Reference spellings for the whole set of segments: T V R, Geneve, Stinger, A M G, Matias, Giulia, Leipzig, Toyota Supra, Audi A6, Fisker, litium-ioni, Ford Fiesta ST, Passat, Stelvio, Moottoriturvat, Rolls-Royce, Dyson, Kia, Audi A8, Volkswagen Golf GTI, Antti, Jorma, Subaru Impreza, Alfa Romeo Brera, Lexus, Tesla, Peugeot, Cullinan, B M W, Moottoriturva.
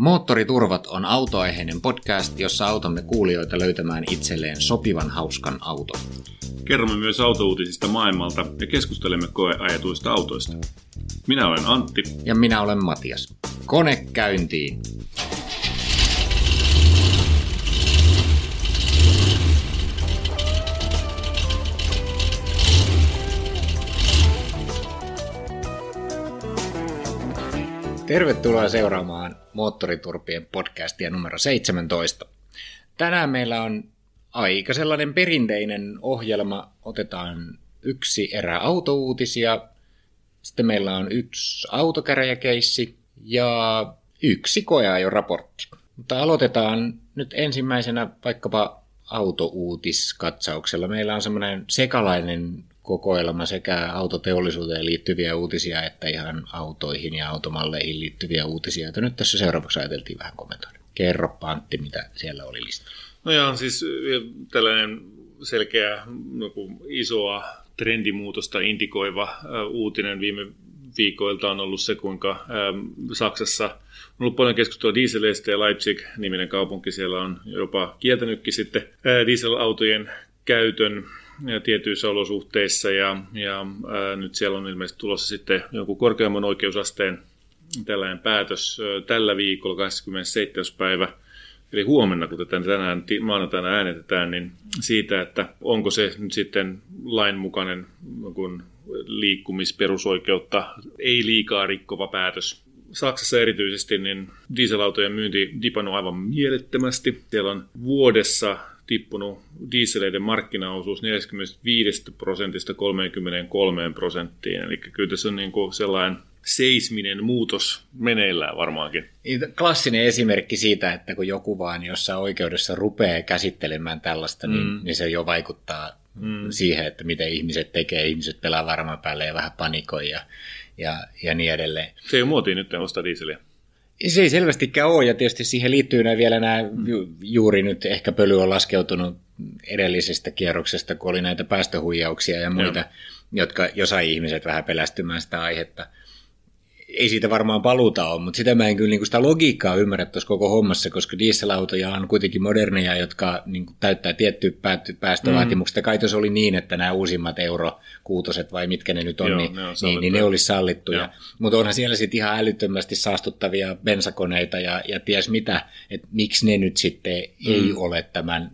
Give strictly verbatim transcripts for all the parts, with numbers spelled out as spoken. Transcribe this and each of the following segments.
Moottoriturvat on autoaiheinen podcast, jossa autamme kuulijoita löytämään itselleen sopivan hauskan auto. Kerromme myös autouutisista maailmalta ja keskustelemme koeajetuista autoista. Minä olen Antti. Ja minä olen Matias. Kone käyntiin! Tervetuloa seuraamaan Moottoriturpien podcastia numero seitsemäntoista. Tänään meillä on aika sellainen perinteinen ohjelma. Otetaan yksi erä autouutisia, sitten meillä on yksi autokäräjäkeissi ja yksi koeajoraportti. Mutta aloitetaan nyt ensimmäisenä vaikkapa autouutiskatsauksella. Meillä on semmoinen sekalainen kokoelma sekä autoteollisuuteen liittyviä uutisia, että ihan autoihin ja automalleihin liittyviä uutisia, joita nyt tässä seuraavaksi ajateltiin vähän kommentoida. Kerro, Antti, mitä siellä oli listalla. No ja on siis tällainen selkeä isoa trendimuutosta indikoiva uutinen viime viikoilta on ollut se, kuinka Saksassa on ollut paljon keskustelua dieseleistä ja Leipzig-niminen kaupunki siellä on jopa kieltänytkin sitten dieselautojen käytön tietyissä olosuhteissa ja, ja ää, nyt siellä on ilmeisesti tulossa sitten joku korkeamman oikeusasteen tällainen päätös ää, tällä viikolla kahdeskymmenesseitsemäs päivä, eli huomenna, kun tätä tänään maanantaina äänetetään, niin siitä, että onko se nyt sitten lainmukainen kun liikkumisperusoikeutta ei liikaa rikkova päätös. Saksassa erityisesti niin dieselautojen myynti dipannut aivan mielettömästi. Siellä on vuodessa tippunut dieseleiden markkinaosuus neljästäkymmenestäviidestä prosentista kolmeenkymmeneenkolmeen prosenttiin. Eli kyllä tässä on niin kuin sellainen seisminen muutos meneillään varmaankin. Klassinen esimerkki siitä, että kun joku vaan jossain oikeudessa rupeaa käsittelemään tällaista, mm. niin, niin se jo vaikuttaa mm. siihen, että miten ihmiset tekee. Ihmiset pelaa varmaan päälle ja vähän panikoi ja, ja, ja niin edelleen. Se ei ole muotia nyt ostaa dieseliä. Se ei selvästikään ole, ja tietysti siihen liittyy nämä vielä nämä, ju, juuri nyt ehkä pöly on laskeutunut edellisestä kierroksesta, kun oli näitä päästöhuijauksia ja muita, Joo. jotka jo sai ihmiset vähän pelästymään sitä aihetta. Ei siitä varmaan paluuta ole, mutta sitä mä en kyllä niin kuin sitä logiikkaa ymmärrä tuossa koko hommassa, koska dieselautoja on kuitenkin moderneja, jotka niin kuin täyttää tiettyä päästövaatimukset. Mm. Kai tuossa oli niin, että nämä uusimmat euro kuutoset vai mitkä ne nyt on, Joo, niin, ne on niin, niin ne olisi sallittuja. Mutta onhan siellä sitten ihan älyttömästi saastuttavia bensakoneita ja, ja ties mitä, että miksi ne nyt sitten mm. ei ole tämän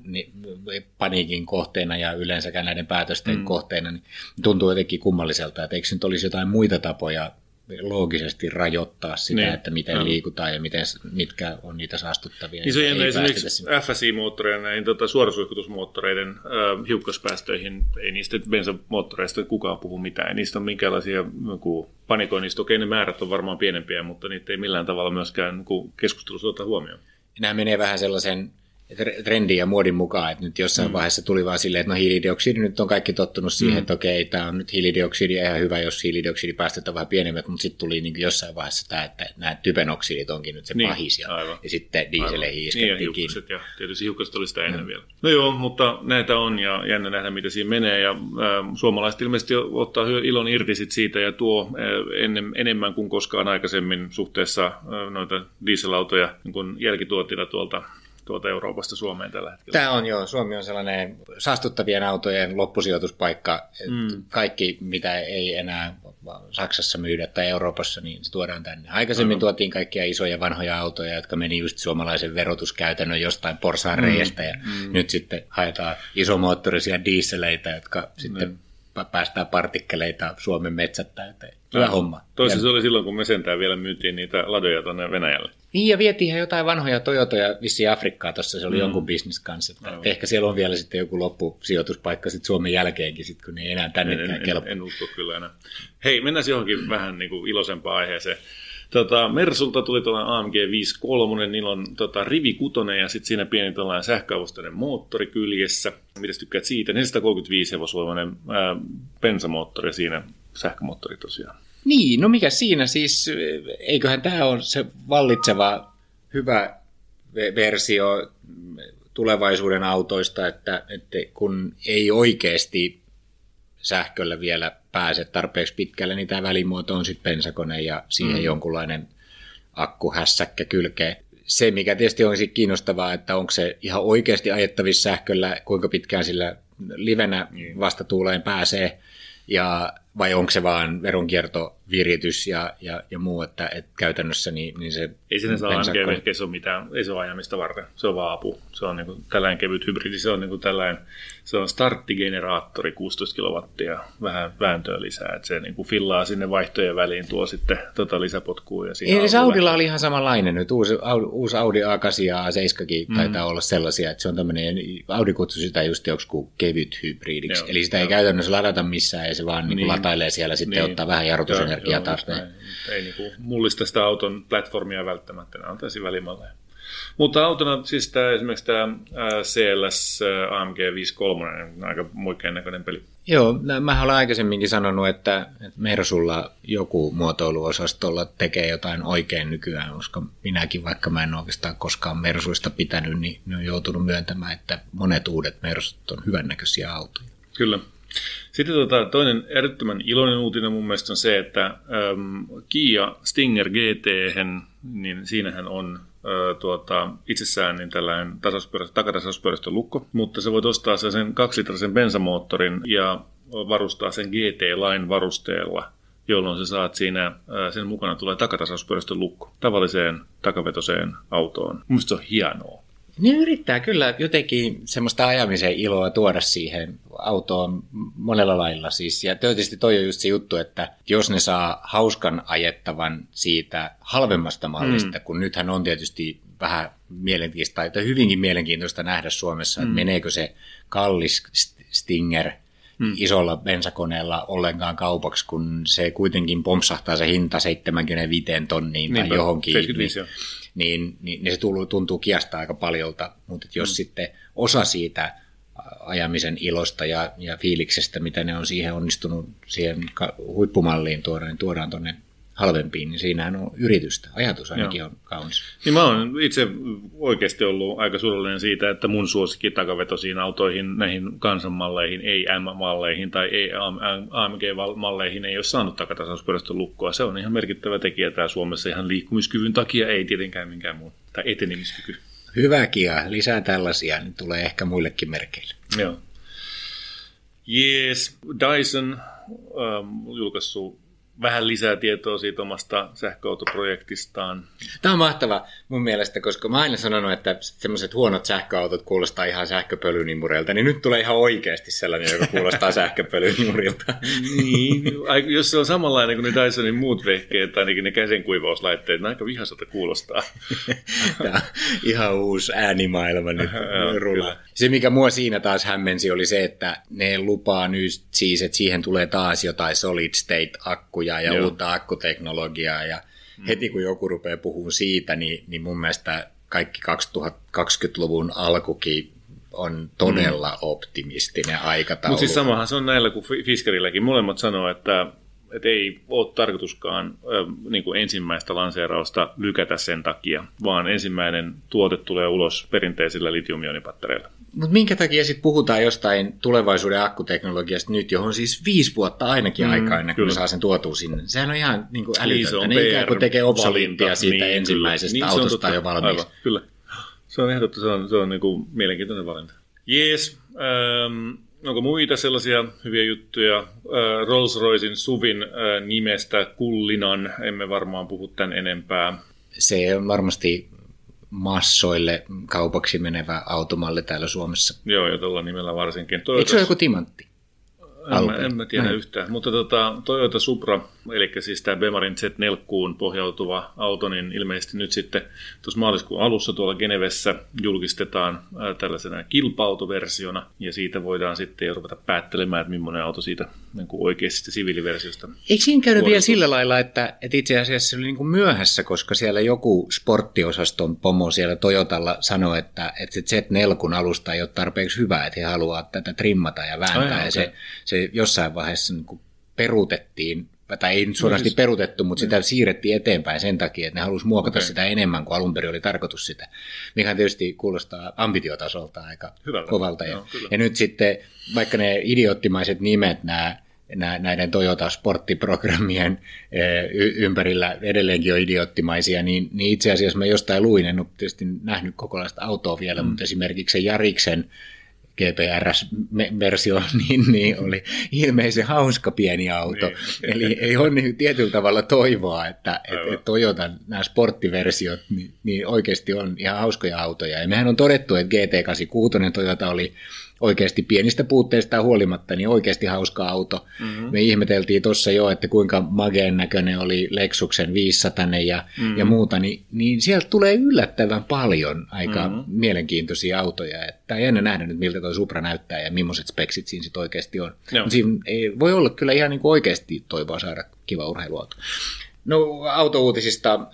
paniikin kohteena ja yleensäkään näiden päätösten mm. kohteena. Niin tuntuu jotenkin kummalliselta, että eikö nyt olisi jotain muita tapoja loogisesti rajoittaa sitä, niin, että miten no. liikutaan ja miten, mitkä on niitä saastuttavia. Niin se on esimerkiksi F S I-moottoreiden näin tota, suorasuihkutusmoottoreiden äh, hiukkaspäästöihin, ei niistä bensamoottoreista kukaan puhu mitään, ei niistä on minkäänlaisia panikoinnista, okei ne määrät on varmaan pienempiä, mutta niitä ei millään tavalla myöskään keskustelussa ottaa huomioon. Nämä menee vähän sellaisen trendin ja muodin mukaan, että nyt jossain mm. vaiheessa tuli vaan silleen, että no hiilidioksidi, nyt on kaikki tottunut siihen, mm. että okei, tämä on nyt hiilidioksidi, ihan hyvä, jos hiilidioksidipäästöt on vähän pienemmät, mutta sitten tuli niin jossain vaiheessa tämä, että nämä typenoksidit onkin nyt se niin, pahis, ja, ja sitten dieseleihin iskettiin niin, ja hiukkaset, ja tietysti hiukkaset oli sitä ennen no. vielä. No joo, mutta näitä on, ja jännä nähdä, mitä siinä menee, ja äh, suomalaiset ilmeisesti ottaa ilon irti siitä, ja tuo äh, ennen, enemmän kuin koskaan aikaisemmin suhteessa äh, noita dieselautoja niin kun jälkituotina tuolta, tuolta Euroopasta Suomeen tällä hetkellä. Tämä on joo. Suomi on sellainen saastuttavien autojen loppusijoituspaikka. Mm. Kaikki, mitä ei enää Saksassa myydä tai Euroopassa, niin se tuodaan tänne. Aikaisemmin Aivan. tuotiin kaikkia isoja vanhoja autoja, jotka meni just suomalaisen verotuskäytännön jostain porsaanreiästä. Mm. Ja mm. nyt sitten haetaan isomoottorisia dieseleitä, jotka mm. sitten päästään partikkeleita Suomen metsät täyteen. Hyvä homma. Toisaalta se oli silloin, kun me sentään vielä myytiin niitä ladoja tuonne Venäjälle. Niin, ja vietiinhän jotain vanhoja Toyotoja vissiin Afrikkaa tuossa, se oli mm. jonkun bisnis kanssa. Ehkä siellä on vielä sitten joku loppusijoituspaikka sitten Suomen jälkeenkin, sit, kun ne ei enää tännekään kelpaa. En, en, en usko kyllä enää. Hei, mennään johonkin vähän niin kuin iloisempaan aiheeseen. Tota, Mersulta tuli tuollainen A M G viisikymmentäkolme, niillä on tota, rivi kutonen ja sitten siinä pieni tuollainen sähköavustainen moottori kyljessä. Mitäs tykkäät siitä? neljäsataakolmekymmentäviisi hevosvoimainen ää, bensamoottori siinä, sähkömoottori tosiaan. Niin, no mikä siinä siis, eiköhän tämä ole se vallitseva hyvä versio tulevaisuuden autoista, että, että kun ei oikeasti sähköllä vielä pääse tarpeeksi pitkälle, niin tämä välimuoto on sitten bensakone ja siihen mm. jonkunlainen akkuhässäkkä kylkee. Se, mikä tietysti on sitten kiinnostavaa, että onko se ihan oikeasti ajettavissa sähköllä, kuinka pitkään sillä livenä vastatuuleen pääsee, ja vai onko se vaan veronkiertoviritys ja, ja, ja muu, että et käytännössä niin, niin se... Ei siinä saa M G-merkeissä ole mitään, ei se ole ajamista varten, se on vaan apu. Se on niin kuin tällainen kevyt hybridi, se on, niin kuin tällainen, se on starttigeneraattori, kuusitoista kilowattia, vähän vääntöä lisää, että se niin kuin fillaa sinne vaihtojen väliin, tuo sitten tota lisäpotkua. Ja ei, se Audilla oli ihan samanlainen nyt, uusi, uusi Audi A kahdeksan ja A seitsemänkin mm. taitaa olla sellaisia, että se on tämmöinen, Audi kutsui sitä just joksikin kevyt hybridiksi, joo, eli sitä ei joo. käytännössä ladata missään, ei se vaan niin. lataa. Tailee siellä sitten niin, ottaa vähän jarrutusenergiaa taas. Ei, ei niin kuin mullista sitä auton platformia välttämättä, ne antaisin välimalleja. Mutta autona siis tämä, esimerkiksi tämä C L S A M G viisikymmentäkolme, aika muikean näköinen peli. Joo, mä olen aikaisemminkin sanonut, että Mersulla joku muotoiluosastolla tekee jotain oikein nykyään, koska minäkin, vaikka mä en oikeastaan koskaan Mersuista pitänyt, niin ne on joutunut myöntämään, että monet uudet Mersut on hyvännäköisiä autoja. Kyllä. Sitten tota, toinen erittäin iloinen uutinen mun mielestä on se, että äm, Kia Stinger G T, niin siinähän on ä, tuota, itsessään niin tällainen takatasauspyörästön lukko, mutta se voi ostaa sen kaksilitraisen bensamoottorin ja varustaa sen G T-lain varusteella, jolloin se saat siinä, ä, sen mukana tulee takatasauspyörästön lukko tavalliseen takavetoseen autoon. Musta se on hienoa. Ne yrittää kyllä jotenkin semmoista ajamisen iloa tuoda siihen autoon monella lailla siis. Ja tietysti toi on just se juttu, että jos ne saa hauskan ajettavan siitä halvemmasta mallista, mm. kun nythän on tietysti vähän mielenkiintoista, tai hyvinkin mielenkiintoista nähdä Suomessa, mm. että meneekö se kallis Stinger mm. isolla bensakoneella ollenkaan kaupaksi, kun se kuitenkin pompsahtaa se hinta seitsemänkymmentäviisi tonniin tai niinpä, johonkin. seitsemänkymmentäviisi niin, Niin, niin, niin se tuntuu Kiasta aika paljolta, mutta jos mm. sitten osa siitä ajamisen ilosta ja, ja fiiliksestä, mitä ne on siihen onnistunut, siihen huippumalliin tuoda, niin tuodaan tuonne halvempiin, niin siinähän on yritystä. Ajatus ainakin joo. on kaunis. Niin mä oon itse oikeasti ollut aika surullinen siitä, että mun suosikki takavetosiin autoihin, näihin kansanmalleihin, ei M-malleihin tai ei A M G-malleihin ei ole saanut takatasauspyörästön lukkoa. Se on ihan merkittävä tekijä täällä Suomessa ihan liikkumiskyvyn takia, ei tietenkään minkään muun, tai etenemiskyky. Hyvä Kia, lisää tällaisia, niin tulee ehkä muillekin merkeille. Joo. Jees, Dyson ähm, julkaissut vähän lisää tietoa siitä omasta sähköautoprojektistaan. Tämä on mahtavaa mun mielestä, koska mä aina sanonut, että semmoiset huonot sähköautot kuulostaa ihan sähköpölynimurilta, niin nyt tulee ihan oikeasti sellainen, joka kuulostaa sähköpölynimurilta. Niin, jos se on samanlainen kuin ne Dysonin muut vehkeet, ainakin ne käsenkuivauslaitteet, ne aika vihaiselta kuulostaa. Tämä on ihan uusi äänimaailma nyt rullaa. Se, mikä mua siinä taas hämmensi, oli se, että ne lupaa nyt siis, että siihen tulee taas jotain solid state akku ja joo. uutta akkuteknologiaa, ja mm. heti kun joku rupeaa puhumaan siitä, niin, niin mun mielestä kaikki kaksituhattakaksikymmentäluvun alkukin on todella mm. optimistinen aikataulu. Mutta siis samahan se on näillä kuin Fiskerilläkin. Molemmat sanoo, että, että ei ole tarkoituskaan äh, niin kuin ensimmäistä lanseerausta lykätä sen takia, vaan ensimmäinen tuote tulee ulos perinteisillä litium-ionipattereilla. Mutta minkä takia sitten puhutaan jostain tulevaisuuden akkuteknologiasta nyt, johon siis viisi vuotta ainakin mm, aikaa ennen kuin saa sen tuotua sinne. Sehän on ihan niin kuin älytöntä. Ne ikään kuin tekee obsoleettia siitä niin, ensimmäisestä niin, autosta jo valmiiksi. Aivan, kyllä. Se on ehdottu, se on, se on niin kuin mielenkiintoinen valinta. Jees. Ähm, onko muita sellaisia hyviä juttuja? Äh, Rolls-Roycen SUVin äh, nimestä Cullinan. Emme varmaan puhu tämän enempää. Se on varmasti massoille kaupaksi menevä automalli täällä Suomessa. Joo, ja tuolla nimellä varsinkin. Toyota... Eikö se ole joku timantti? En, en mä tiedä no. yhtään, mutta tota, Toyota Supra, eli siis tämä Bemarin Z neljään pohjautuva auto, niin ilmeisesti nyt sitten tuossa maaliskuun alussa tuolla Genevessä julkistetaan tällaisena kilpa-autoversiona, ja siitä voidaan sitten jo ruveta päättelemään, että millainen auto siitä niin kuin oikeasta siviiliversiosta. Eikö siinä käydä vielä sillä lailla, että, että itse asiassa se oli niin kuin myöhässä, koska siellä joku sporttiosaston pomo siellä Toyotalla sanoi, että, että se Z neljä alusta ei ole tarpeeksi hyvä, että he haluaa tätä trimmata ja vääntää. Aina, ja okay. se, se jossain vaiheessa niin kuin peruutettiin, tai ei nyt suorasti siis, peruutettu, mutta niin. sitä siirrettiin eteenpäin sen takia, että ne halusi muokata okay. sitä enemmän kuin alun perin oli tarkoitus sitä. Mikä tietysti kuulostaa ambitiotasolta aika Hyvällä. kovalta. Ja, no, ja nyt sitten vaikka ne idioottimaiset nimet nämä, näiden Toyota-sporttiprogrammien ympärillä edelleenkin on idioottimaisia, niin, niin itse asiassa mä jostain luin, en ole tietysti nähnyt kokonaista autoa vielä, mm. mutta esimerkiksi se Jariksen G P R S-versio niin, niin oli ilmeisen hauska pieni auto. Niin. Eli ei ole niin tietyllä tavalla toivoa, että et, et Toyota nämä sporttiversiot niin, niin oikeasti on ihan hauskoja autoja. Ja mehän on todettu, että G T kahdeksankymmentäkuusi Toyota oli oikeasti pienistä puutteista huolimatta niin oikeasti hauska auto. Mm-hmm. Me ihmeteltiin tuossa jo, että kuinka mageen näköinen oli Lexuksen viisisataa ja, mm-hmm. ja muuta, niin, niin sieltä tulee yllättävän paljon aika mm-hmm. mielenkiintoisia autoja. Tämä ei ennen nähdä nyt, miltä tuo Supra näyttää ja millaiset speksit siinä sit oikeasti on. Mut siinä ei, voi olla kyllä ihan niin kuin oikeasti toivoa saada kiva urheiluauto. No autouutisista...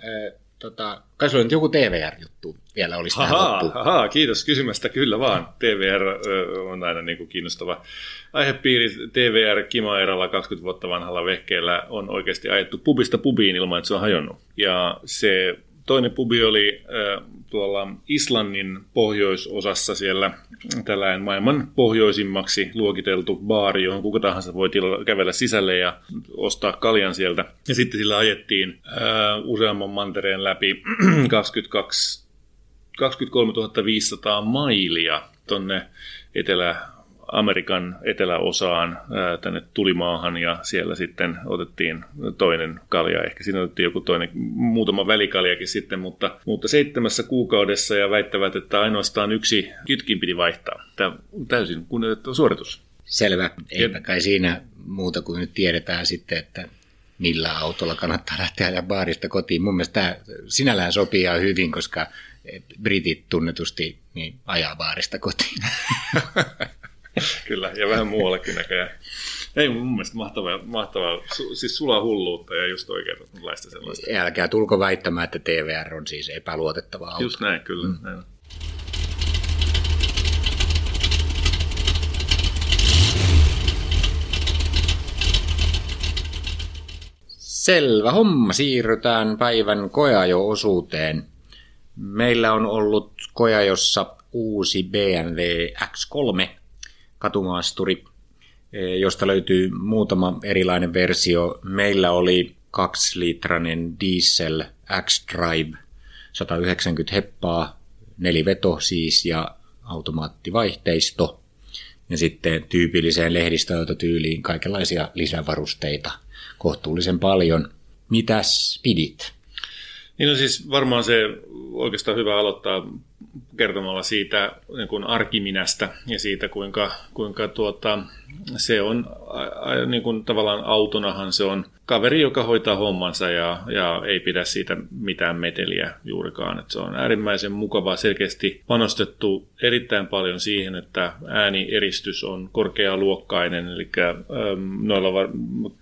Tota, kai sulla nyt joku T V R-juttu vielä olisi tähän loppuun. Ahaa, kiitos kysymästä, kyllä vaan. T V R ö, on aina niin kuin kiinnostava aihepiiri. T V R Kima-eralla kaksikymmentä vuotta vanhalla vehkeellä on oikeasti ajettu pubista pubiin ilman, että se on hajonnut. Ja se toinen pubi oli ö, tuolla Islannin pohjoisosassa siellä tällainen maailman pohjoisimmaksi luokiteltu baari, johon kuka tahansa voi tila- kävellä sisälle ja ostaa kaljan sieltä. Ja sitten sillä ajettiin ää, useamman mantereen läpi kaksikymmentäkaksi, kaksikymmentäkolmetuhatta viisisataa mailia tonne Etelä-Amerikan eteläosaan, ää, tänne tulimaahan, ja siellä sitten otettiin toinen kalja. Ehkä siinä otettiin joku toinen, muutama välikaljakin sitten, mutta, mutta seitsemässä kuukaudessa, ja väittävät, että ainoastaan yksi kytkin piti vaihtaa. Tämä on täysin kunnioitettava suoritus. Selvä. Eipä kai siinä muuta kuin nyt tiedetään sitten, että millä autolla kannattaa lähteä ajaa baarista kotiin. Mun mielestä tämä sinällään sopii ihan hyvin, koska britit tunnetusti niin ajaa baarista kotiin. Kyllä, ja vähän muuallekin näköjään. Ei, mun mielestä mahtavaa, mahtavaa. Su, siis sulaa hulluutta ja just oikeanlaista sellaista. Älkää tulko väittämään, että T V R on siis epäluotettava auto. Just näin, kyllä. Mm. Näin. Selvä homma. Siirrytään päivän koeajo-osuuteen. Meillä on ollut koeajossa uusi B M W X kolme katumaasturi, josta löytyy muutama erilainen versio. Meillä oli kaksilitrainen diesel X-Drive, sata yhdeksänkymmentä heppaa, neliveto siis ja automaattivaihteisto. Ja sitten tyypilliseen lehdistöautotyyliin kaikenlaisia lisävarusteita kohtuullisen paljon. Mitäs pidit? Niin on siis varmaan se oikeastaan hyvä aloittaa kertomalla siitä niin kuin arkiminästä ja siitä, kuinka, kuinka tuota, se on niin kuin tavallaan autonahan se on kaveri, joka hoitaa hommansa ja, ja ei pidä siitä mitään meteliä juurikaan. Että se on äärimmäisen mukavaa, selkeästi panostettu erittäin paljon siihen, että äänieristys on korkealuokkainen, eli äm, noilla var-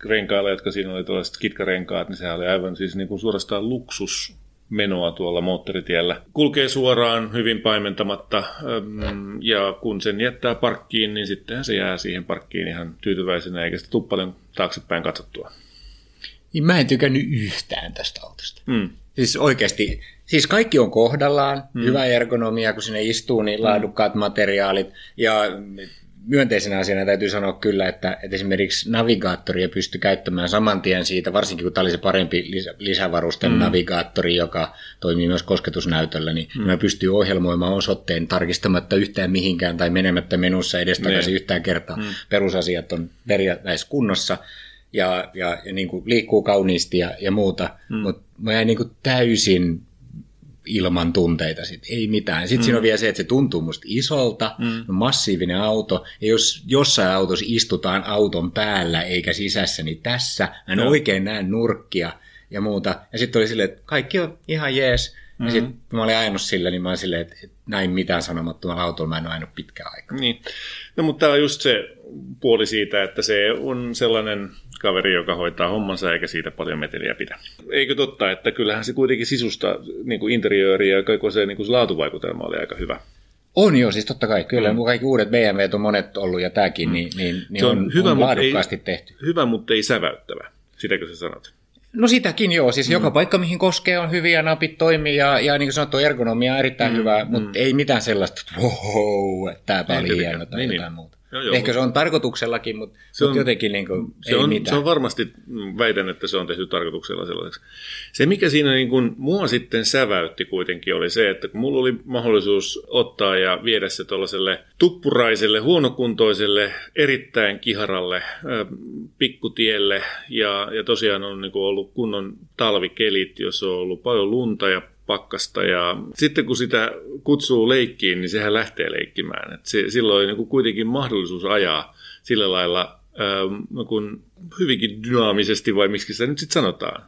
renkailla, jotka siinä oli tuollaiset kitkarenkaat, niin sehän oli aivan siis niin kuin suorastaan luksus menoa tuolla moottoritiellä. Kulkee suoraan hyvin paimentamatta, ja kun sen jättää parkkiin, niin sittenhän se jää siihen parkkiin ihan tyytyväisenä, eikä sitä tule paljon taaksepäin katsottua. Niin mä en tykännyt yhtään tästä autosta. Mm. Siis oikeasti, siis kaikki on kohdallaan, mm. hyvä ergonomia, kun sinne istuu, niin laadukkaat mm. materiaalit, ja myönteisenä asiana täytyy sanoa kyllä, että, että esimerkiksi navigaattoria pystyi käyttämään saman tien siitä, varsinkin kun tämä oli se parempi lisä, lisävarusten mm. navigaattori, joka toimii myös kosketusnäytöllä, niin mm. mä pystyy ohjelmoimaan osoitteen tarkistamatta yhtään mihinkään tai menemättä menussa edestakaisin mm. yhtään kertaa. Mm. Perusasiat on periaatteessa kunnossa ja, ja, ja niin kuin liikkuu kauniisti ja, ja muuta, mm. mutta mä jäin niin kuin täysin ilman tunteita, sit ei mitään. Sitten mm. siinä on vielä se, että se tuntuu musta isolta, mm. massiivinen auto, ja jos jossain autossa istutaan auton päällä eikä sisässä, niin tässä, mä en no. oikein näe nurkkia ja muuta. Ja sitten oli silleen, että kaikki on ihan jees, Mm-hmm. Ja sitten kun mä olin ajanut sillä, niin mä olin silleen, että näin mitään sanomattomalla autolla mä en ole ajanut pitkään aikaa. Niin. No mutta tää on just se puoli siitä, että se on sellainen kaveri, joka hoitaa hommansa eikä siitä paljon meteliä pidä. Eikö totta, että kyllähän se kuitenkin sisusta niin kuin interiööriä ja kaikko se niin kuin laatuvaikutelma oli aika hyvä. On joo, siis totta kai. Kyllä, mm. kaikki uudet B M W:t on monet ollut ja tämäkin, mm. niin, niin, niin on, on, hyvä, on laadukkaasti ei, tehty. Hyvä, mutta ei säväyttävä, sitäkö sä sanot? No sitäkin joo, siis mm. joka paikka mihin koskee on hyviä, napit toimii ja, ja niin kuin sanottu ergonomia on erittäin mm. hyvä, mutta mm. ei mitään sellaista, että wow, tämäpä oli hieno tai niin, jotain niin. muuta. Joo, joo, ehkä mutta se on tarkoituksellakin, mutta, se on, mutta jotenkin niin kuin, se ei on, mitään. Se on varmasti, väitän, että se on tehty tarkoituksella sellaiseksi. Se, mikä siinä niin kuin mua sitten säväytti kuitenkin, oli se, että kun mulla oli mahdollisuus ottaa ja viedä se tuollaiselle tuppuraiselle, huonokuntoiselle, erittäin kiharalle, äh, pikkutielle, ja, ja tosiaan on niin kuin ollut kunnon talvikelit, jos on ollut paljon lunta ja pakkasta, ja sitten kun sitä kutsuu leikkiin, niin sehän lähtee leikkimään. Et se, silloin niin kun kuitenkin mahdollisuus ajaa sillä lailla ähm, kun hyvinkin dynaamisesti, vai miksi sitä nyt sitten sanotaan?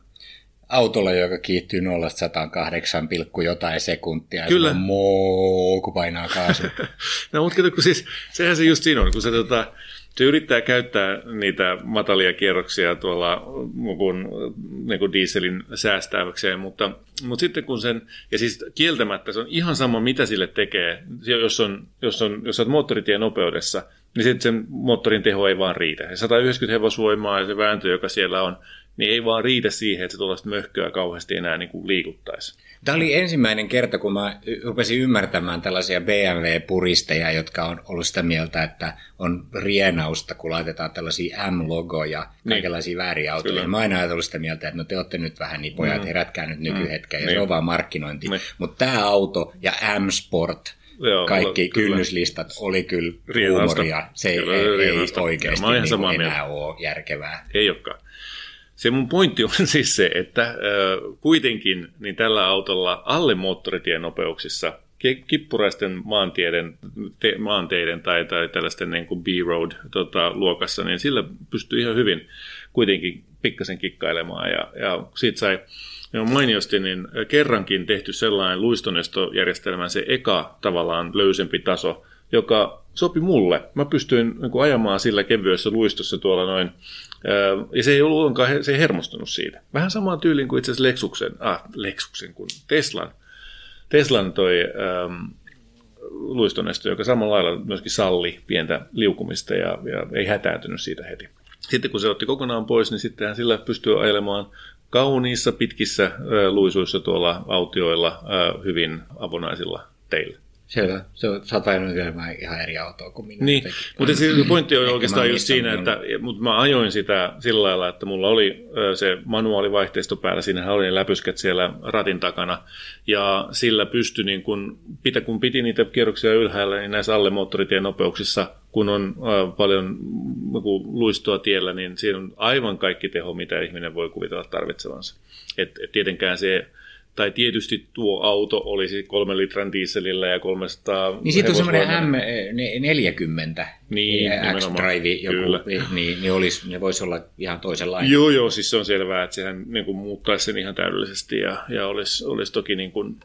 Autolla, joka kiihtyy nolla sataankahdeksan pilkku jotain sekuntia, kyllä. Ja moo, kun painaa kaasua. No mutta kato, kun siis, sehän se just siinä on, kun se tota... Se yrittää käyttää niitä matalia kierroksia tuolla kun, niin kuin dieselin säästäväkseen, mutta, mutta sitten kun sen, ja siis kieltämättä se on ihan sama, mitä sille tekee, jos on, jos on, jos olet moottoritien nopeudessa, niin sitten sen moottorin teho ei vaan riitä. sata yhdeksänkymmentä hevosvoimaa ja se vääntö, joka siellä on, niin ei vaan riitä siihen, että se tuollaista möhköä kauheasti enää niin kuin liikuttaisi. Tämä oli ensimmäinen kerta, kun mä rupesin ymmärtämään tällaisia B M W-puristeja, jotka on ollut sitä mieltä, että on rienausta, kun laitetaan tällaisia M-logoja, kaikenlaisia niin. vääriä autoja. Kyllä. Mä aina olen ollut sitä mieltä, että no te olette nyt vähän niin pojat, mm. herätkää nyt nykyhetkeen, mm. ja niin. se on vaan markkinointi. Niin. Mutta tämä auto ja M-Sport, joo, kaikki kyllä. kynnyslistat oli kyllä rienausta. Huumoria. Se kyllä, ei, ei oikeasti niin enää ole järkevää. Ei olekaan. Se mun pointti on siis se, että äh, kuitenkin niin tällä autolla alle moottoritien nopeuksissa kippuraisten maantieden, te, maanteiden tai, tai tällaisten niin kuin B-road tota, luokassa, niin sillä pystyy ihan hyvin kuitenkin pikkasen kikkailemaan. Ja, ja siitä sai ja mainiosti niin kerrankin tehty sellainen luistonestojärjestelmän se eka tavallaan löysempi taso, joka sopi mulle. Mä pystyin niin kuin ajamaan sillä kevyessä luistossa tuolla noin. Ja se ei ollut, se ei hermostunut siitä. Vähän samaan tyyliin kuin itse asiassa Lexuksen, ah, Lexuksen kuin Teslan. Teslan toi ähm, luistonesto, joka samalla lailla myöskin salli pientä liukumista ja, ja ei hätäytynyt siitä heti. Sitten kun se otti kokonaan pois, niin sittenhän sillä pystyy ajelemaan kauniissa pitkissä äh, luisuissa tuolla autioilla äh, hyvin avonaisilla teillä. Selvä. Se on satainen ihan eri autoa kuin minä. Niin, mutta siis pointti on oikeastaan just siinä, että mutta mä ajoin sitä sillä lailla, että mulla oli se manuaalivaihteisto päällä, siinähän oli ne läpyskät siellä ratin takana, ja sillä pystyi, niin kun, pitä, kun piti niitä kierroksia ylhäällä, niin näissä alle moottoritien nopeuksissa, kun on paljon luistoa tiellä, niin siinä on aivan kaikki teho, mitä ihminen voi kuvitella tarvitsevansa. Et, et tietenkään se... Tai tietysti tuo auto olisi kolmen litran dieselillä ja kolmesataa... Niin sitten on semmoinen M neljäkymmentä, niin, X-Drive, joku, niin, niin olisi, ne voisi olla ihan toisenlainen. Joo, joo, siis se on selvää, että sehän niin kuin muuttaisi sen ihan täydellisesti ja, ja olisi, olisi toki niin kuin,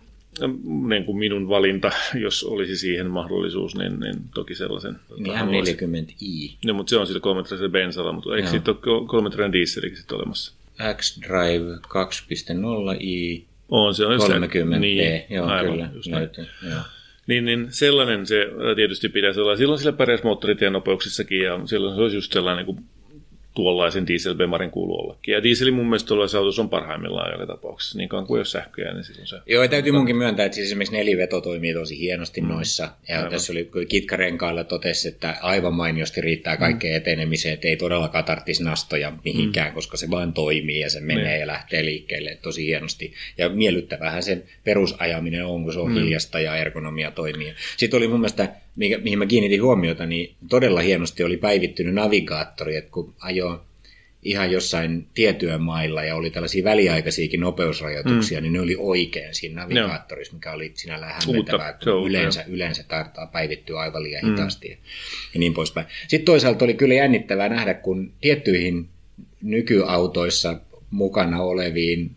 niin kuin minun valinta, jos olisi siihen mahdollisuus, niin, niin toki sellaisen... Niin M neljäkymmentä i. No, mutta se on sillä kolmen litran bensalla, mutta eikö siitä ole kolmen litran dieselikin sitten olemassa? X-Drive kaksi piste nolla i... On, se on kolmekymmentä niin, joo, aivan, kyllä, näytän, joo. Niin, niin sellainen se tietysti pitäisi olla. Silloin sillä pärjäs moottoritien nopeuksissakin ja silloin se olisi just sellainen kuin tuollaisen dieselbemarin kuuluu ollakin. Ja dieseli mun mielestä tuollaisessa autossa on parhaimmillaan joka tapauksessa, niin kuin jos sähköjä, niin silloin se... Joo, ja täytyy munkin myöntää, että siis esimerkiksi neliveto toimii tosi hienosti mm. noissa. Ja aivan. Tässä oli kitkarenkailla totesi, että aivan mainiosti riittää kaikkeen etenemiseen, että ei todellakaan tarvitsisi nastoja mihinkään, mm. koska se vaan toimii ja se menee mm. ja lähtee liikkeelle tosi hienosti. Ja miellyttävähän sen perusajaminen on, kun se on mm. hiljasta ja ergonomia toimii. Sitten oli mun mielestä... mihin mä kiinnitin huomiota, niin todella hienosti oli päivittynyt navigaattori, että kun ajoi ihan jossain tietyömailla ja oli tällaisia väliaikaisiakin nopeusrajoituksia, mm. niin ne oli oikein siinä navigaattorissa, mikä oli sinällään hämmentävää, kun yleensä, yleensä tarttaa päivittyä aivan liian hitaasti mm. ja niin poispäin. Sitten toisaalta oli kyllä jännittävää nähdä, kun tiettyihin nykyautoissa mukana oleviin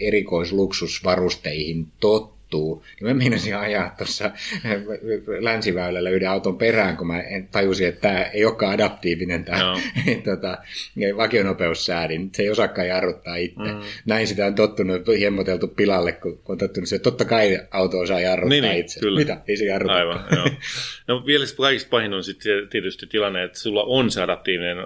erikoisluksusvarusteihin tottuu. Ja mä meinasin ajaa tuossa länsiväylällä yhden auton perään, kun mä tajusin, että tämä ei olekaan adaptiivinen tämä no. tota, vakionopeussäädin. Se ei osaakaan jarruttaa itse. Mm. Näin sitä on tottunut, hemmoteltu pilalle, kun on tottunut se, että totta kai auto osaa jarruttaa niin, itse. Kyllä. Mitä? Ei se jarruta. Aivan, joo. No vielä kaikista pahin on sitten tietysti tilanne, että sulla on se adaptiivinen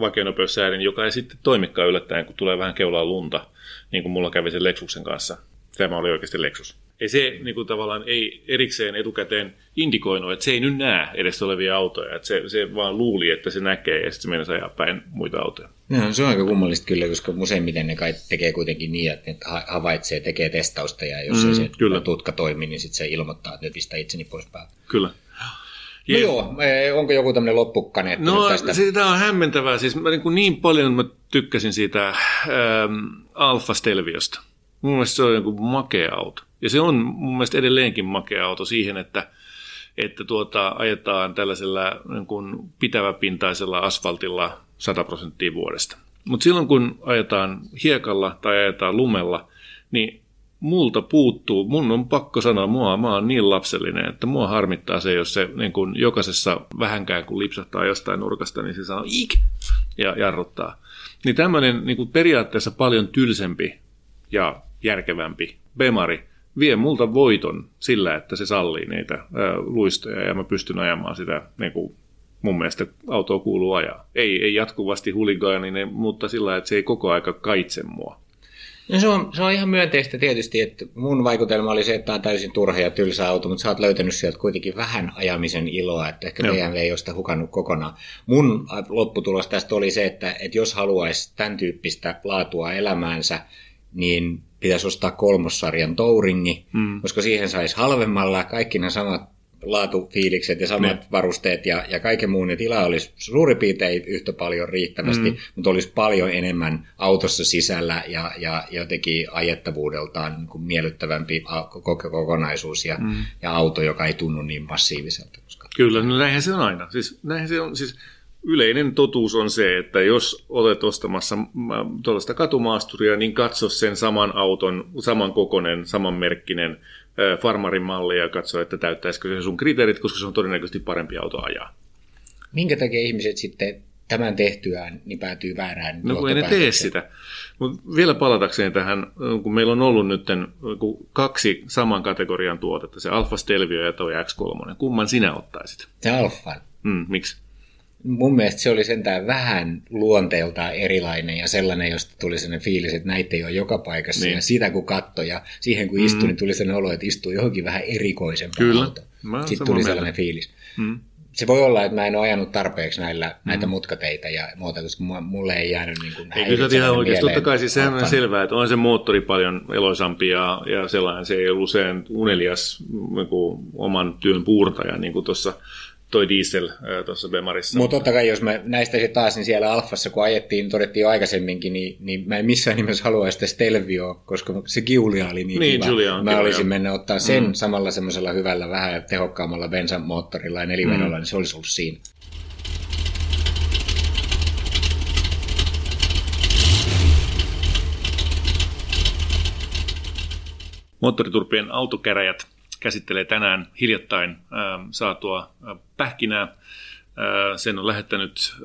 vakionopeussäädin, joka ei sitten toimikaan yllättäen, kun tulee vähän keulaa lunta. Niin kuin mulla kävi sen Lexuksen kanssa. Tämä oli oikeasti Lexus. Ei se niin kuin tavallaan ei erikseen etukäteen indikoinut, että se ei nyt näe edes olevia autoja. Että se, se vaan luuli, että se näkee ja sitten se meinasi ajaa päin muita autoja. No, se on aika kummallista kyllä, koska useimmiten ne kai tekee kuitenkin niin, että ne havaitsee, tekee testausta ja jos mm, se kyllä. tutka toimii, niin sitten se ilmoittaa, että nyt pistä itseni pois päältä. Kyllä. No joo, onko joku tämmöinen loppukaneetti no, tästä? No sitä on hämmentävää, siis mä, niin, kuin niin paljon mä tykkäsin siitä Alfa Stelviosta. Mun mielestä se on joku makea auto. Ja se on mun mielestä edelleenkin makea auto siihen, että, että tuota, ajetaan tällaisella niin kuin pitäväpintaisella asfaltilla sata prosenttia vuodesta. Mutta silloin kun ajetaan hiekalla tai ajetaan lumella, niin multa puuttuu, mun on pakko sanoa, mua, mä oon niin lapsellinen, että mua harmittaa se, jos se niin kun jokaisessa vähänkään kun lipsahtaa jostain nurkasta, niin se sanoo ik ja jarruttaa. Niin tämmöinen niin kun periaatteessa paljon tylsempi ja järkevämpi bemari vie multa voiton sillä, että se sallii niitä ää, luistoja ja mä pystyn ajamaan sitä niin kun mun mielestä autoa kuuluu ajaa. Ei, ei jatkuvasti huligaaninen, mutta sillä, että se ei koko aika kaitse mua. No se on, se on ihan myönteistä tietysti, että mun vaikutelma oli se, että tämä on täysin turha ja tylsä auto, mutta sä oot löytänyt sieltä kuitenkin vähän ajamisen iloa, että ehkä B M W ei ole sitä hukannut kokonaan. Mun lopputulos tästä oli se, että, että jos haluaisi tämän tyyppistä laatua elämäänsä, niin pitäisi ostaa kolmossarjan touringi, mm. koska siihen saisi halvemmalla kaikki nämä samat laatufiilikset ja samat ne. Varusteet ja, ja kaiken muun, niin tila olisi suurin piirtein yhtä paljon riittävästi, mm. mutta olisi paljon enemmän autossa sisällä ja, ja jotenkin ajettavuudeltaan niin kuin miellyttävämpi kokonaisuus ja, mm. ja auto, joka ei tunnu niin massiiviselta. Koska... Kyllä, no näinhän se on aina. Siis, näinhän se on, siis yleinen totuus on se, että jos olet ostamassa tuollaista katumaasturia, niin katso sen saman auton, saman kokoinen, saman merkkinen farmarin mallia ja katsoa, että täyttäisikö se sun kriteerit, koska se on todennäköisesti parempi auto ajaa. Minkä takia ihmiset sitten tämän tehtyään niin päätyy väärään? No kun ei ne tee sitä. Mut vielä palatakseen tähän, kun meillä on ollut nyt kaksi saman kategorian tuotetta, se Alfa Stelvio ja toi X kolme. Kumman sinä ottaisit? Se Alfan. Mm, miksi? Mun mielestä se oli sentään vähän luonteeltaan erilainen ja sellainen, josta tuli sellainen fiilis, että näitä ei ole joka paikassa. Niin. Ja sitä kun katsoi ja siihen kun istui, mm. niin tuli sellainen olo, että istuu johonkin vähän erikoisempaan. Kyllä. Auto. Sitten tuli sellainen mieltä. Fiilis. Mm. Se voi olla, että mä en ole ajanut tarpeeksi näillä, mm. näitä mutkateitä ja muuta, koska mulle ei jäänyt niin kuin häiritsemaan mieleen. Ei ihan oikeasti. Totta kai siis sehän on selvää, että on se moottori paljon eloisampi ja, ja sellainen se ei ole usein unelias niin kuin oman työn puurtaja, niin kuin tuossa toi diesel tuossa bemarissa. Mutta totta kai, jos mä näistä se taas, niin siellä Alfassa, kun ajettiin, todettiin jo aikaisemminkin, niin, niin mä en missään nimessä halua sitä Stelvioa, koska se Giulia oli niin, niin hyvä. Mä olisin mennyt ottaa sen mm. samalla semmoisella hyvällä, vähän tehokkaammalla bensamoottorilla ja nelivedolla, mm. niin se olisi ollut siinä. Moottoriturpien autokäräjät käsittelee tänään hiljattain äh, saatua äh, pähkinää. Äh, sen on lähettänyt äh,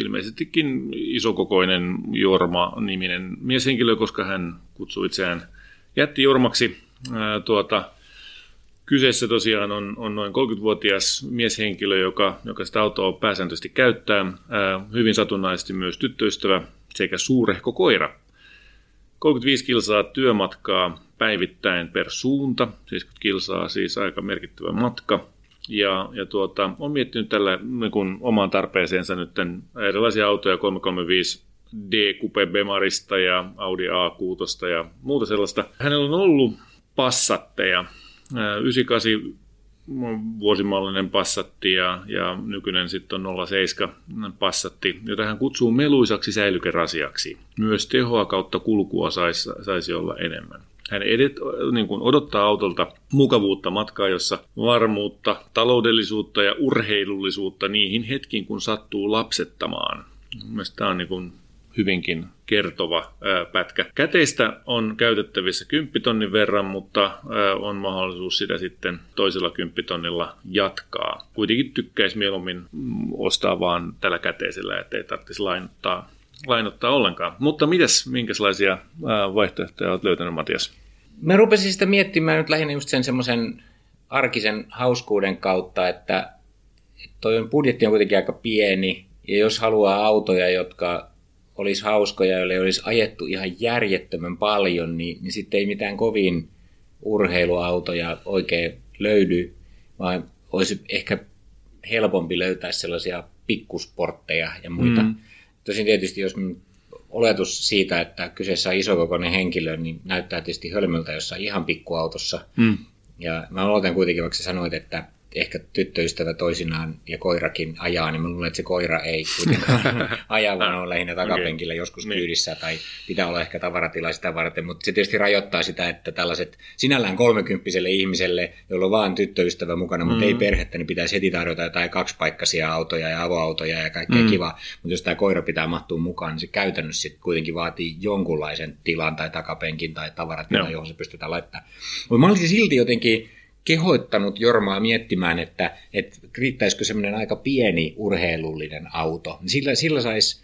ilmeisestikin isokokoinen Jorma-niminen mieshenkilö, koska hän kutsui itseään jätti Jormaksi. Äh, tuota, kyseessä tosiaan on, on noin kolmekymmentävuotias mieshenkilö, joka, joka sitä autoa pääsääntöisesti käyttää. Äh, hyvin satunnaisesti myös tyttöystävä sekä suurehko koira. kolmekymmentäviisi kilsaa työmatkaa päivittäin per suunta, seitsemänkymmentä kilsaa siis aika merkittävä matka. Ja, ja tuota, on miettinyt tällä niin kuin omaan tarpeeseensa nyt erilaisia autoja kolmesataakolmekymmentäviisi D Coupe Bemarista ja Audi A kuusi ja muuta sellaista. Hänellä on ollut Passatteja, yhdeksänkymmentäkahdeksan vuosimallinen Passatti ja, ja nykyinen sitten on nolla seitsemän Passatti, jota hän kutsuu meluisaksi säilykerasiaksi. Myös tehoa kautta kulkua saisi, saisi olla enemmän. Hän edet, niin kuin odottaa autolta mukavuutta matkaa, jossa varmuutta, taloudellisuutta ja urheilullisuutta niihin hetkiin, kun sattuu lapsettamaan. Mielestäni tämä on niin kuin hyvinkin kertova pätkä. Käteistä on käytettävissä kymppitonnin verran, mutta on mahdollisuus sitä sitten toisella kymppitonnilla jatkaa. Kuitenkin tykkäisi mieluummin ostaa vaan tällä käteisellä, ettei tarvitsisi lainottaa, lainottaa ollenkaan. Mutta mitäs, minkälaisia vaihtoehtoja olet löytänyt, Matias? Mä rupesin sitä miettimään nyt lähinnä just sen semmoisen arkisen hauskuuden kautta, että toi budjetti on kuitenkin aika pieni, ja jos haluaa autoja, jotka olisi hauskoja, joille olisi ajettu ihan järjettömän paljon, niin, niin sitten ei mitään kovin urheiluautoja oikein löydy, vaan olisi ehkä helpompi löytää sellaisia pikkusportteja ja muita. Mm. Tosin tietysti jos oletus siitä, että kyseessä on isokokoinen henkilö, niin näyttää tietysti hölmöltä jossain ihan pikkuautossa. Mm. Ja mä aloitan kuitenkin, vaikka sä sanoit, että ehkä tyttöystävä toisinaan ja koirakin ajaa, niin mä luulen, että se koira ei kuitenkaan ajaa, vaan on lähinnä takapenkillä okay. joskus kyydissä tai pitää olla ehkä tavaratila sitä varten, mutta se tietysti rajoittaa sitä, että tällaiset sinällään kolmekymppiselle ihmiselle, jolla on vaan tyttöystävä mukana, mutta mm. ei perhettä, niin pitäisi heti tarjota jotain kaksipaikkaisia autoja ja avoautoja ja kaikkea mm. kivaa, mutta jos tämä koira pitää mahtua mukaan, niin se käytännössä sit kuitenkin vaatii jonkunlaisen tilan tai takapenkin tai tavaratilan, no. johon se pystytään laittamaan. Mutta mä olisin silti jotenkin kehoittanut Jormaa miettimään, että, että riittäisikö semmoinen aika pieni urheilullinen auto. Sillä, sillä saisi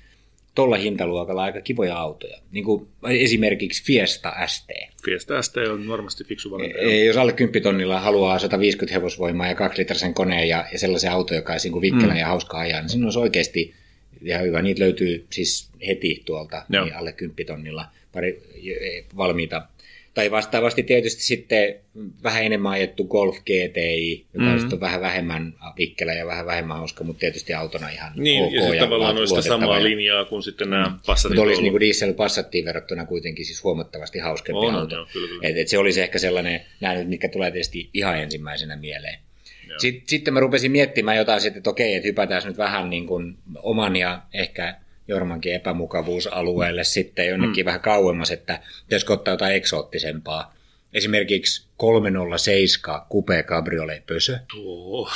tuolla hintaluokalla aika kivoja autoja. Niin kuin esimerkiksi Fiesta S T. Fiesta S T on varmasti fiksu valinta. E, jos alle kymppitonnilla haluaa sataviisikymmentä hevosvoimaa ja kaksilitrasen koneen ja, ja sellaisen auto, joka olisi niin vikkelä mm. ja hauska ajaa, niin siinä olisi oikeasti ihan hyvä. Niitä löytyy siis heti tuolta niin alle kymppitonnilla pari valmiita. Tai vastaavasti tietysti sitten vähän enemmän ajettu Golf G T I, joka mm-hmm. on vähän vähemmän vikkelä ja vähän vähemmän hauska, mutta tietysti autona ihan niin, ok. Niin, ja sitten tavallaan olisi sitä samaa linjaa kuin sitten nämä mm-hmm. Passatit. Mutta olisi niin kuin diesel-Passattiin verrattuna kuitenkin siis huomattavasti hauskempi on, auto. On, kyllä, kyllä. Et, et se olisi ehkä sellainen, nämä nyt, mitkä tulee tietysti ihan ensimmäisenä mieleen. Sitten, sitten mä rupesin miettimään jotain sitten, että okei, että hypätään nyt vähän niin kuin oman ja ehkä Jormankin epämukavuusalueelle sitten jonnekin mm. vähän kauemmas, että pitäisikö ottaa jotain eksoottisempaa. Esimerkiksi kolmesataaseitsemän Coupe Cabriolet Peugeot. Tuo,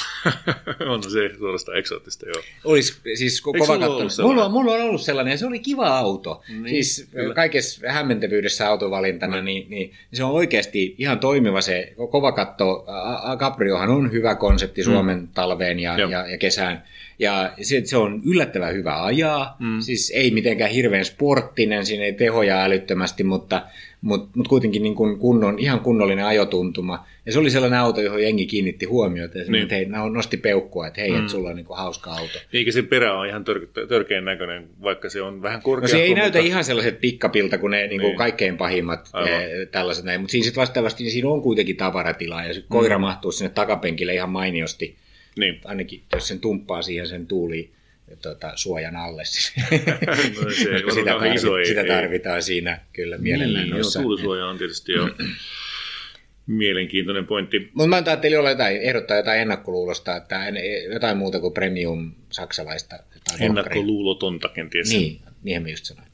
on se suorastaan eksoottista, joo. Olis, siis ko- kova mulla, mulla on ollut sellainen, se oli kiva auto. Niin, siis kyllä. Kaikessa hämmentävyydessä autovalintana, no. niin, niin, niin se on oikeasti ihan toimiva se kova katto. A- A- Cabriohan on hyvä konsepti Suomen mm. talveen ja, ja, ja kesään. Ja se, se on yllättävän hyvä ajaa, mm. siis ei mitenkään hirveän sporttinen, siinä ei tehoja älyttömästi, mutta, mutta, mutta kuitenkin niin kuin kunnon, ihan kunnollinen ajotuntuma. Ja se oli sellainen auto, johon jengi kiinnitti huomiota ja niin. Hei, nosti peukkua, että hei, mm. että sulla on niin kuin hauska auto. Eikä se perä ole ihan tör- törkeän näköinen, vaikka se on vähän korkea. No se ei mutta näytä ihan sellaiset pikkapilta kuin ne niin kuin niin. kaikkein pahimmat e, tällaiset näin, mutta siinä sitten vastaavasti niin siinä on kuitenkin tavaratilaa ja se mm. koira mahtuu sinne takapenkille ihan mainiosti. Niin. Ainakin jos sen tumppaa siihen sen tuuli tuota, suojan alle. No, se sitä, tarvi, iso, ei, sitä tarvitaan ei. Siinä kyllä mielellään. Niin, joo, tuulisuoja on tietysti jo mielenkiintoinen pointti. Mutta mä ajattelin olla jotain, ehdottaa jotain ennakkoluulosta, että en, jotain muuta kuin premium saksalaista. Ennakkoluulotonta kenties. Niin, niinhän mä just sanoin.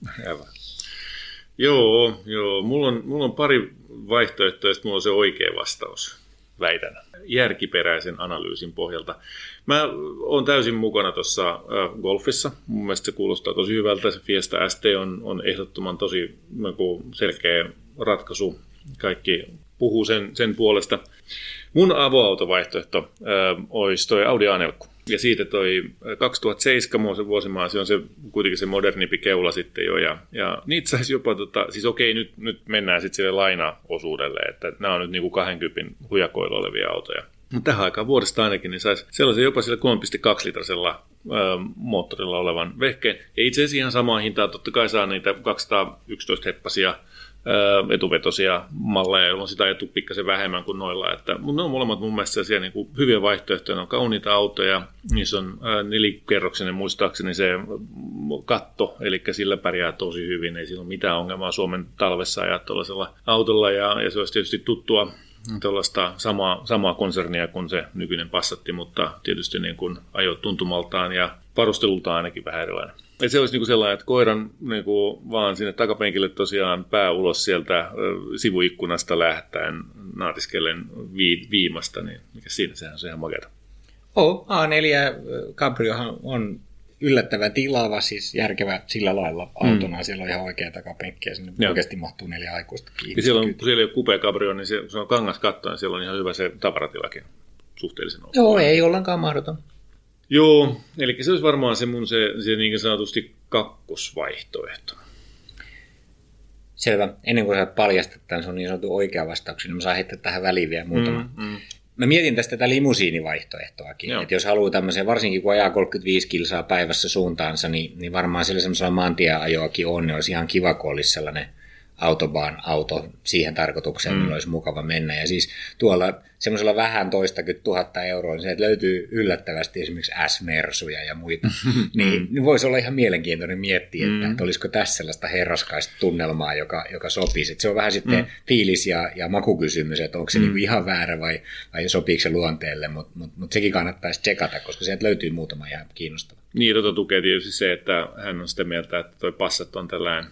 Joo, joo. Mulla on, mulla on pari vaihtoehtoa, että mulla on se oikea vastaus. Väitän järkiperäisen analyysin pohjalta. Mä oon täysin mukana tuossa Golfissa. Mun mielestä se kuulostaa tosi hyvältä. Se Fiesta S T on, on ehdottoman tosi selkeä ratkaisu. Kaikki puhuu sen, sen puolesta. Mun avoautovaihtoehto äh, olisi toi Audi A neljä. Ja siitä toi kaksituhattaseitsemän vuosimaa, se on se, kuitenkin se modernimpi keula sitten jo. Ja, ja niitä saisi jopa, tota, siis okei, nyt, nyt mennään sitten sille lainaosuudelle, että nämä on nyt niinku kaksikymmentä hujakoilla olevia autoja. Mutta tähän aikaan vuodesta ainakin niin saisi sellaisen jopa sillä kolme pilkku kaksi litrasella moottorilla olevan vehkeen. Ja itse asiassa ihan samaan hintaan totta kai saa niitä kaksisataayksitoista heppasia etuvetoisia malleja, jolloin sitä ajetu pikkasen vähemmän kuin noilla. Että, mutta ne on molemmat mun mielestä siellä niin kuin hyviä vaihtoehtoja, ne on kauniita autoja, niissä on nelikerroksinen muistaakseni se katto, eli sillä pärjää tosi hyvin, ei siinä ole mitään ongelmaa Suomen talvessa ajaa tuollaisella autolla, ja, ja se olisi tietysti tuttua tuollaista samaa, samaa konsernia kuin se nykyinen Passatti, mutta tietysti niin kuin ajo tuntumaltaan ja varustelultaan ainakin vähän erilainen. Et se olisi niinku sellainen, että koiran niinku vaan sinne takapenkille tosiaan pää ulos sieltä sivuikkunasta lähtien naatiskellen vi- viimasta, niin mikä siinä, sehän on ihan makeata. Oo, A neljä Cabriohan on yllättävän tilava, siis järkevä sillä lailla autona. Mm. Siellä on ihan oikea takapenkki ja sinne ja. oikeasti mahtuu neljä aikuista kiinni. Siellä on, siellä on Coupé Cabrio, niin se, se on kangas kattoa, niin siellä on ihan hyvä se tavaratilakin suhteellisen ollut. Joo, ei ollenkaan mahdoton. Joo, eli se olisi varmaan se mun se, se niin sanotusti kakkosvaihtoehto. Selvä. Ennen kuin sä paljastat tämän sun niin sanotun oikean vastauksen, niin mä saan heittää tähän väliin vielä muutama. Mm, mm. Mä mietin tästä tätä limusiinivaihtoehtoakin. Että jos haluaa tämmöisen, varsinkin kun ajaa kolmekymmentäviisi kilsaa päivässä suuntaansa, niin, niin varmaan siellä semmoisella maantieajoakin on. Ne olisi ihan kiva, kun olisi sellainen autobaan auto siihen tarkoitukseen, mm. millä olisi mukava mennä. Ja siis tuolla semmoisella vähän toistakymmentä tuhatta euroa, niin se löytyy yllättävästi esimerkiksi S-mersuja ja muita. niin, niin voisi olla ihan mielenkiintoinen miettiä, että, mm. että olisiko tässä sellaista herraskaista tunnelmaa, joka, joka sopisi. Et se on vähän sitten mm. fiilis- ja, ja makukysymys, että onko se mm. niinku ihan väärä vai, vai sopiiko se luonteelle, mutta mut, mut sekin kannattaisi tsekata, koska sieltä löytyy muutama ihan kiinnostava. Niin, tuota tukee tietysti se, että hän on sitä mieltä, että toi Passat on tällainen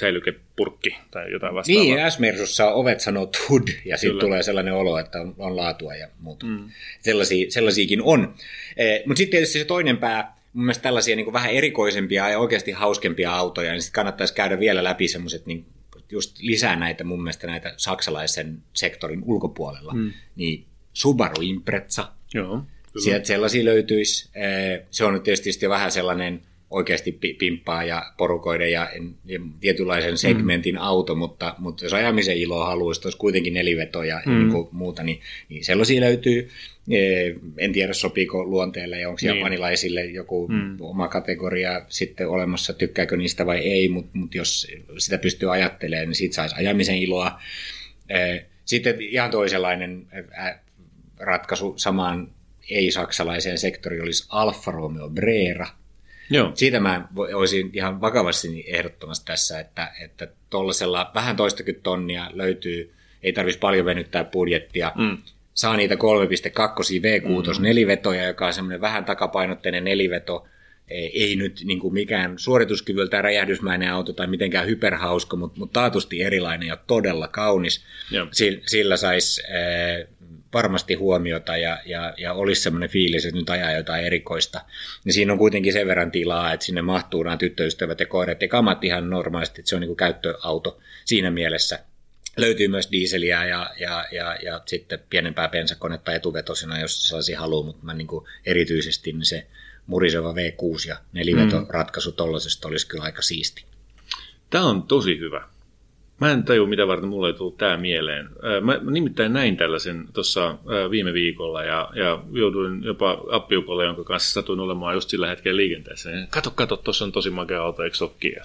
säilykepurkki tai jotain vastaavaa. Niin, S-mersussa ovet sanoo tud, ja sitten tulee sellainen olo, että on, on laatua ja muuta. Mm. Sellaisia, sellaisiakin on. E, mutta sitten tietysti se toinen pää, mun mielestä tällaisia niin vähän erikoisempia ja oikeasti hauskempia autoja, niin sitten kannattaisi käydä vielä läpi semmoiset, niin just lisää näitä mun mielestä näitä saksalaisen sektorin ulkopuolella, mm. niin Subaru Impreza. Joo, sieltä sellaisia löytyisi. E, se on nyt tietysti vähän sellainen oikeasti pimppaa ja porukoiden ja, ja tietynlaisen segmentin mm. auto, mutta, mutta jos ajamisen iloa haluaisi, olisi kuitenkin neliveto ja mm. niin muuta, niin, niin sellaisia löytyy. En tiedä, sopiiko luonteelle ja onko niin. japanilaisille joku mm. oma kategoria sitten olemassa, tykkääkö niistä vai ei, mutta, mutta jos sitä pystyy ajattelemaan, niin siitä saisi ajamisen iloa. Sitten ihan toisenlainen ratkaisu samaan ei-saksalaiseen sektoriin olisi Alfa Romeo Brera. Joo. Siitä mä olisin ihan vakavasti ehdottomasti tässä, että tuollaisella että vähän toistakymmentä tonnia löytyy, ei tarvitsisi paljon venyttää budjettia, mm. saa niitä kolme pilkku kaksi V kuusi nelivetoja, joka on semmoinen vähän takapainotteinen neliveto, ei nyt niin kuin mikään suorituskyvyltään räjähdysmäinen auto tai mitenkään hyperhauska, mutta, mutta taatusti erilainen ja todella kaunis, Joo. sillä saisi varmasti huomiota ja, ja, ja olisi semmoinen fiilis, että nyt ajaa jotain erikoista. Ja siinä on kuitenkin sen verran tilaa, että sinne mahtuu nämä tyttöystävät ja koirat ja kamat ihan normaalisti, että se on niin kuin käyttöauto siinä mielessä. Löytyy myös diiseliä ja, ja, ja, ja sitten pienempää bensakonetta etuvetosena, jos sellaisia haluaa, mutta mä niin kuin erityisesti niin se muriseva V kuusi ja nelivetoratkaisu mm. tollaisesta olisi kyllä aika siisti. Tämä on tosi hyvä. Mä en tajua, mitä varten mulle ei tullut tää mieleen. Mä nimittäin näin tällaisen tuossa viime viikolla ja, ja jouduin jopa appiukolle, jonka kanssa satuin olemaan just sillä hetkellä liikenteessä. Kato, kato, tuossa on tosi makea auto, eikö ole Kia?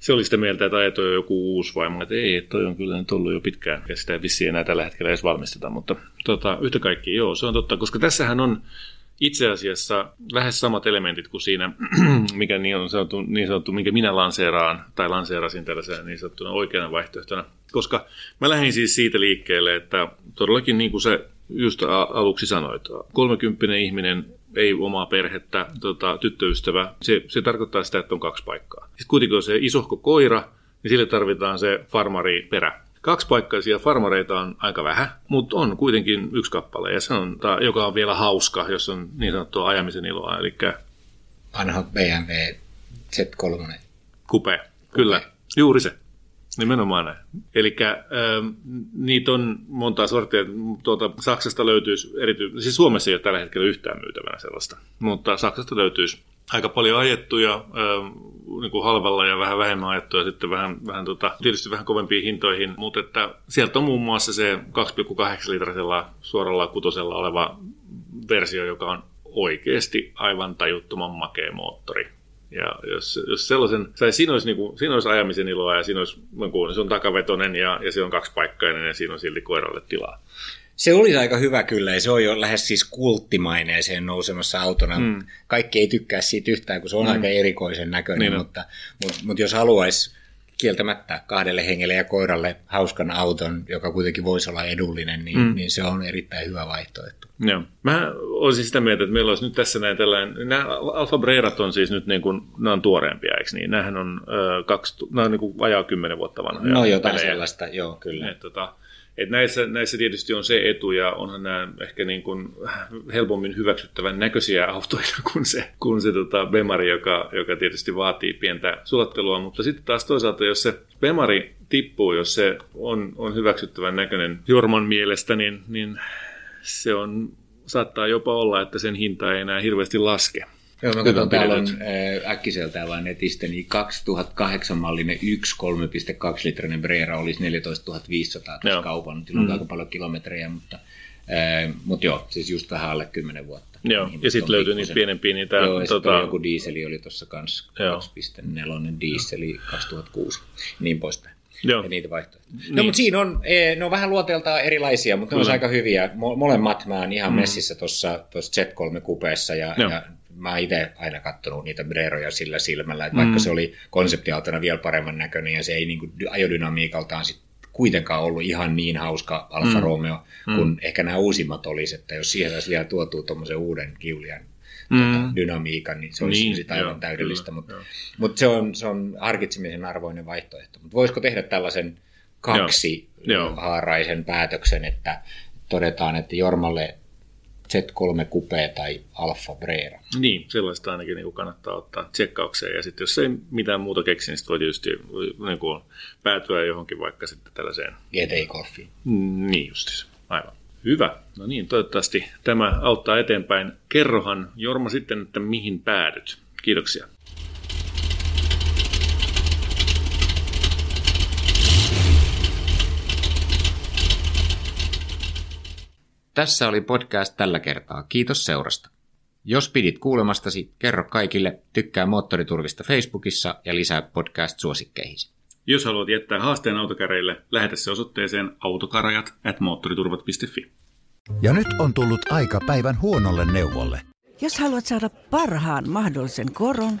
Se oli sitä mieltä, että ajetoi jo joku uusi vaimo, että ei, toi on kyllä nyt ollut jo pitkään. Ja sitä ei vissiin enää tällä hetkellä edes valmisteta, mutta tota, yhtä kaikki, joo, se on totta, koska tässähän on itse asiassa lähes samat elementit kuin siinä, mikä niin, on sanottu, niin sanottu, minkä minä lanseeraan, tai lanseerasin tällaisena niin sanottuna oikeana vaihtoehtona. Koska mä lähdin siis siitä liikkeelle, että todellakin niin kuin se just aluksi sanoit, kolmekymppinen ihminen, ei omaa perhettä, tota, tyttöystävä, se, se tarkoittaa sitä, että on kaksi paikkaa. Sitten kuitenkin on se isohko koira, niin sille tarvitaan se farmari perä. Kaksipaikkaisia farmareita on aika vähän, mutta on kuitenkin yksi kappale, ja se on, joka on vielä hauska, jos on niin sanottua ajamisen iloa, eli vanha B M W Z kolme. Coupé, kyllä, juuri se, nimenomaan näin. Eli niitä on montaa sortia, tuota, Saksasta löytyisi, erity... siis Suomessa ei ole tällä hetkellä yhtään myytävänä sellaista, mutta Saksasta löytyisi aika paljon ajettuja, niin kuin halvalla ja vähän vähemmän ajettuja, sitten vähän, vähän tota, tietysti vähän kovempiin hintoihin, mutta että sieltä on muun muassa se kaksi pilkku kahdeksan litrasella suoralla kutosella oleva versio, joka on oikeasti aivan tajuttoman makea moottori. Ja jos, jos sellaisen, siinä olisi, niin kuin, siinä olisi ajamisen iloa ja siinä olisi, kun se on takavetoinen ja, ja se on kaksipaikkainen ja siinä on silti koiralle tilaa. Se olisi aika hyvä kyllä, ja se on jo lähes siis kulttimaineeseen nousemassa autona. Mm. Kaikki ei tykkää siitä yhtään, kun se on mm. aika erikoisen näköinen, niin mutta, mutta, mutta jos haluaisi kieltämättä kahdelle hengelle ja koiralle hauskan auton, joka kuitenkin voisi olla edullinen, niin, mm. niin se on erittäin hyvä vaihtoehto. Joo. Mä olisin sitä mieltä, että meillä olisi nyt tässä näin tällainen, nämä Alfa Brerat on siis nyt niin kuin, nämä on tuoreempia, eikö niin? Nämähän on, äh, kaksi, nämä on niin kuin vajaa kymmenen vuotta vanhoja. No jotain pelejä. Sellaista, joo kyllä. Et, tota, Et näissä, näissä tietysti on se etu, ja onhan nämä ehkä niin kuin helpommin hyväksyttävän näköisiä autoja kuin se, kuin se tota bemari, joka, joka tietysti vaatii pientä sulattelua. Mutta sitten taas toisaalta, jos se bemari tippuu, jos se on, on hyväksyttävän näköinen Jorman mielestä, niin, niin se on, saattaa jopa olla, että sen hinta ei enää hirveästi laske. Joo, mä katson, täällä on äkkiseltään vain netistä, niin kaksituhattakahdeksan-mallinen yksi kolme pilkku kaksi litrainen Brera olisi neljätoistatuhatta viisisataa tässä kaupan. Sillä on mm. aika paljon kilometrejä, mutta, äh, mutta joo, siis just vähän alle kymmenen vuotta. Joo, niin, ja sitten löytyy niitä pienempiä. Niitä, joo, ja tota... joku diiseli oli tuossa kanssa, kaksi pilkku neljä diiseli kaksituhattakuusi, niin poispäin. Joo. Ja niitä vaihtoehtoja. Niin. No, mutta siinä on, ne on vähän luoteeltaan erilaisia, mutta ne on aika hyviä. Molemmat mä oon ihan mm. messissä tuossa Z kolme-kupeessa ja... ja mä oon itse aina katsonut niitä Breroja sillä silmällä, että vaikka mm. se oli konseptiautona vielä paremman näköinen ja se ei niin kuin ajodynamiikaltaan sit kuitenkaan ollut ihan niin hauska Alfa mm. Romeo, kun mm. ehkä nämä uusimmat olisi, että jos siihen saisi vielä tuotua tuommoisen uuden kiulian mm. tota, dynamiikan, niin se olisi niin, sitä aivan joo, täydellistä, mutta mut se, on, se on harkitsemisen arvoinen vaihtoehto. Mutta voisiko tehdä tällaisen kaksi joo. haaraisen päätöksen, että todetaan, että Jormalle Z kolme Coupé tai Alfa Brera. Niin, sellaista ainakin niin kannattaa ottaa tsekkaukseen. Ja sitten jos ei mitään muuta keksi, niin sitten voi tietysti niin kuin päätyä johonkin vaikka sitten tällaiseen... G T I-golfiin. Niin justiinsa, aivan. Hyvä. No niin, toivottavasti tämä auttaa eteenpäin. Kerrohan Jorma sitten, että mihin päädyt. Kiitoksia. Tässä oli podcast tällä kertaa. Kiitos seurasta. Jos pidit kuulemastasi, kerro kaikille, tykkää Moottoriturvista Facebookissa ja lisää podcast-suosikkeihisi. Jos haluat jättää haasteen autokäreille, lähetä se osoitteeseen autokarajat at moottoriturvat piste fi. Ja nyt on tullut aika päivän huonolle neuvolle. Jos haluat saada parhaan mahdollisen koron,